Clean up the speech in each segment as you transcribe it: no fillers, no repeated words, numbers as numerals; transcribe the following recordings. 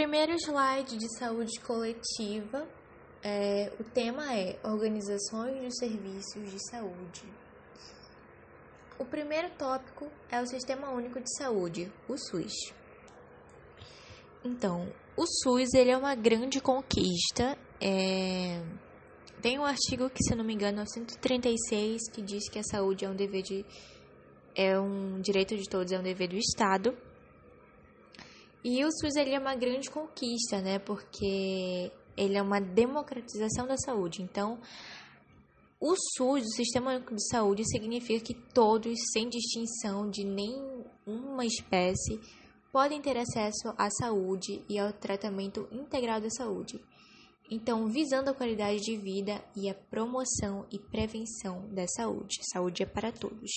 Primeiro slide de saúde coletiva, o tema é organizações dos serviços de saúde. O primeiro tópico é o Sistema Único de Saúde, o SUS. Então, o SUS ele é uma grande conquista. Tem um artigo que, se não me engano, é o 136, que diz que a saúde é um direito de todos, é um dever do Estado. E o SUS ele é uma grande conquista, né? Porque ele é uma democratização da saúde. Então, o SUS, o Sistema Único de Saúde, significa que todos, sem distinção de nenhuma espécie, podem ter acesso à saúde e ao tratamento integral da saúde. Então, visando a qualidade de vida e a promoção e prevenção da saúde. Saúde é para todos.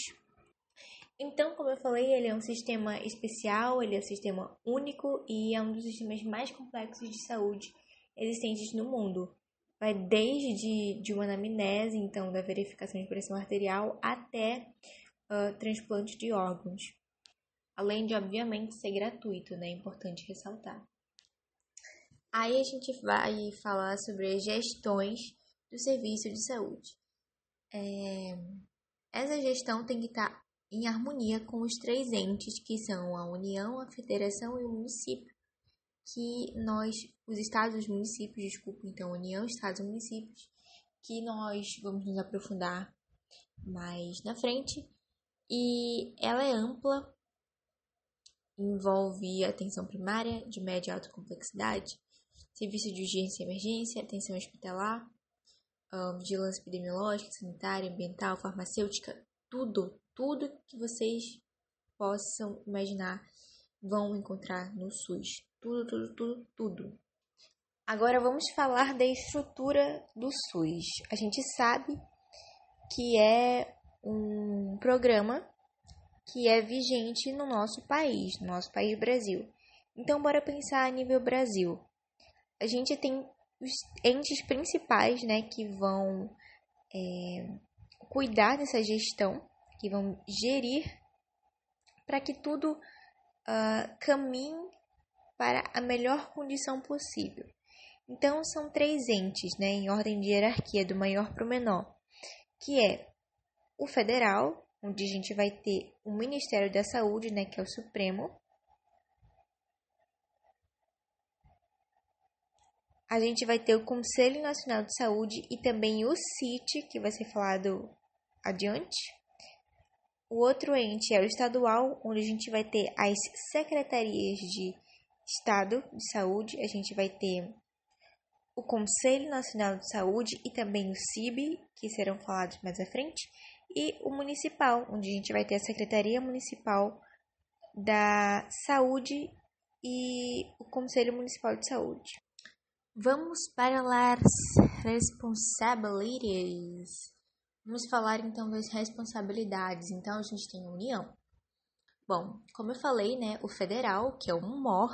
Então, como eu falei, ele é um sistema especial, ele é um sistema único e é um dos sistemas mais complexos de saúde existentes no mundo. Vai desde de uma anamnese, então, da verificação de pressão arterial, até transplante de órgãos. Além de, obviamente, ser gratuito, né? É importante ressaltar. Aí a gente vai falar sobre as gestões do serviço de saúde. Essa gestão tem que estar em harmonia com os três entes, que são a União, a Federação e o Município. Que nós, os estados e os municípios, União, estados e municípios, que nós vamos nos aprofundar mais na frente. E ela é ampla, envolve atenção primária, de média e alta complexidade, serviço de urgência e emergência, atenção hospitalar, vigilância epidemiológica, sanitária, ambiental, farmacêutica, tudo que vocês possam imaginar vão encontrar no SUS. Tudo. Agora vamos falar da estrutura do SUS. A gente sabe que é um programa que é vigente no nosso país Brasil. Então, bora pensar a nível Brasil. A gente tem os entes principais, né, que vão cuidar dessa gestão, que vão gerir para que tudo caminhe para a melhor condição possível. Então, são três entes, né, em ordem de hierarquia, do maior para o menor, que é o federal, onde a gente vai ter o Ministério da Saúde, né, que é o Supremo. A gente vai ter o Conselho Nacional de Saúde e também o CIT, que vai ser falado adiante. O outro ente é o estadual, onde a gente vai ter as secretarias de Estado de Saúde, a gente vai ter o Conselho Nacional de Saúde e também o CIB, que serão falados mais à frente, e o Municipal, onde a gente vai ter a Secretaria Municipal da Saúde e o Conselho Municipal de Saúde. Vamos para as responsabilidades. Vamos falar então das responsabilidades. Então, a gente tem a União. Bom, como eu falei, né, o federal, que é o MOR,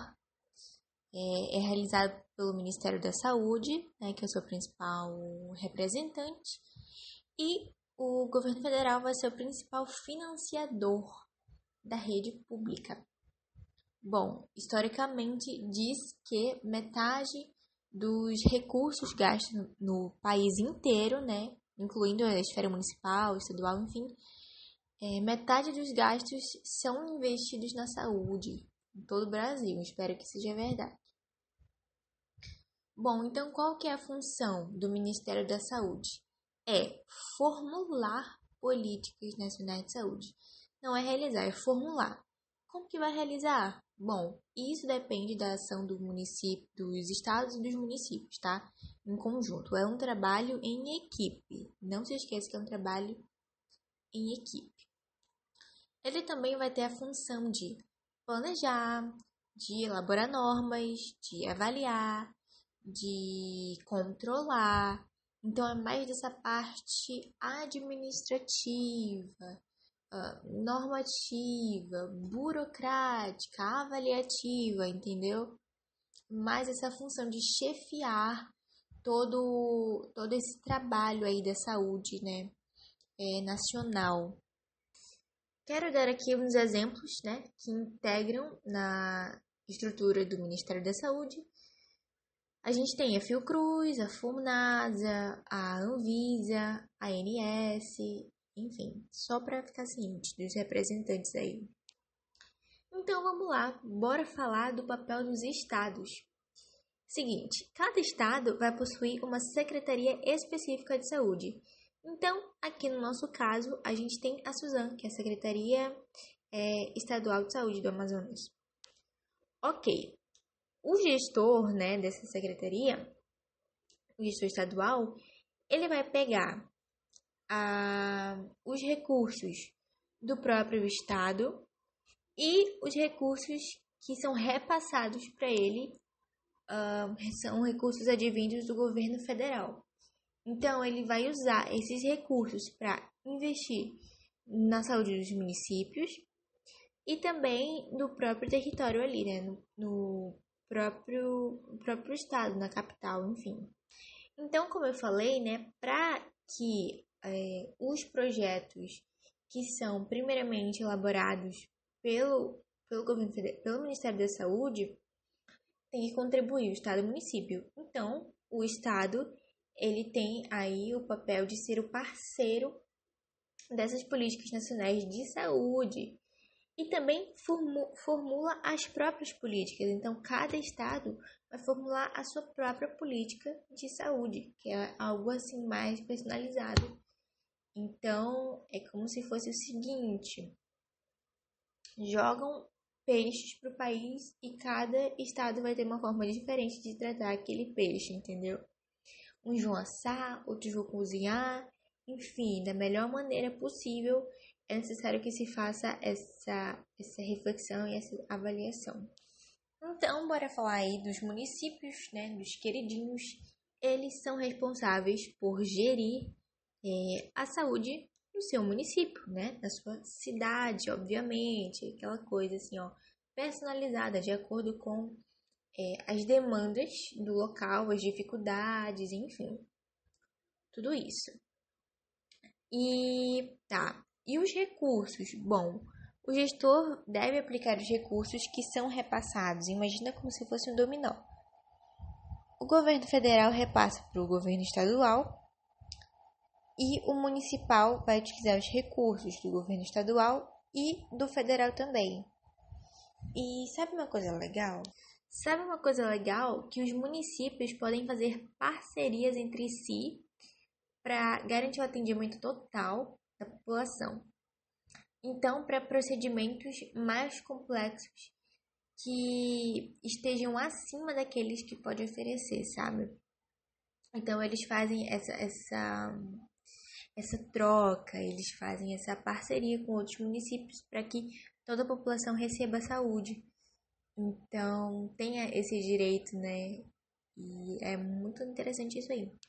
é realizado pelo Ministério da Saúde, né, que é o seu principal representante, e o governo federal vai ser o principal financiador da rede pública. Bom, historicamente diz que metade dos recursos gastos no país inteiro, né, incluindo a esfera municipal, estadual, enfim, metade dos gastos são investidos na saúde em todo o Brasil. Espero que seja verdade. Bom, então qual que é a função do Ministério da Saúde? É formular políticas nacionais de saúde. Não é realizar, é formular. Como que vai realizar? Bom, isso depende da ação do município, dos estados e dos municípios, tá? Em conjunto. É um trabalho em equipe. Não se esqueça que é um trabalho em equipe. Ele também vai ter a função de planejar, de elaborar normas, de avaliar, de controlar. Então, é mais dessa parte administrativa, normativa, burocrática, avaliativa, entendeu? Mais essa função de chefiar todo esse trabalho aí da saúde, né, nacional. Quero dar aqui uns exemplos, né, que integram na, estrutura do Ministério da Saúde, a gente tem a Fiocruz, a Funasa, a Anvisa, a ANS, enfim, só para ficar ciente dos representantes aí. Então vamos lá, bora falar do papel dos estados. Seguinte, cada estado vai possuir uma secretaria específica de saúde. Então, aqui no nosso caso, a gente tem a Susan, que é a Secretaria Estadual de Saúde do Amazonas. Ok. O gestor, né, dessa secretaria, o gestor estadual, ele vai pegar os recursos do próprio estado e os recursos que são repassados para ele são recursos advindos do governo federal. Então, ele vai usar esses recursos para investir na saúde dos municípios e também do próprio território ali, né, no próprio estado, na capital, enfim. Então, como eu falei, né, para que os projetos que são primeiramente elaborados pelo Ministério da Saúde, tem que contribuir o estado e o município. Então, o estado, ele tem aí o papel de ser o parceiro dessas políticas nacionais de saúde e também formula as próprias políticas. Então, cada estado vai formular a sua própria política de saúde, que é algo assim mais personalizado. Então, é como se fosse o seguinte: jogam peixes para o país e cada estado vai ter uma forma diferente de tratar aquele peixe, entendeu? Uns vão assar, outros vão cozinhar, enfim, da melhor maneira possível é necessário que se faça essa reflexão e essa avaliação. Então, bora falar aí dos municípios, né, dos queridinhos. Eles são responsáveis por gerir a saúde no seu município, né, na sua cidade, obviamente, aquela coisa assim, ó, personalizada de acordo com as demandas do local, as dificuldades, enfim, tudo isso. E tá, e os recursos? Bom, o gestor deve aplicar os recursos que são repassados, imagina como se fosse um dominó. O governo federal repassa para o governo estadual e o municipal vai utilizar os recursos do governo estadual e do federal também. E sabe uma coisa legal? Sabe uma coisa legal? Que os municípios podem fazer parcerias entre si para garantir o atendimento total da população. Então, para procedimentos mais complexos que estejam acima daqueles que pode oferecer, sabe? Então, eles fazem essa troca, eles fazem essa parceria com outros municípios para que toda a população receba saúde. Então, tenha esse direito, né? E é muito interessante isso aí.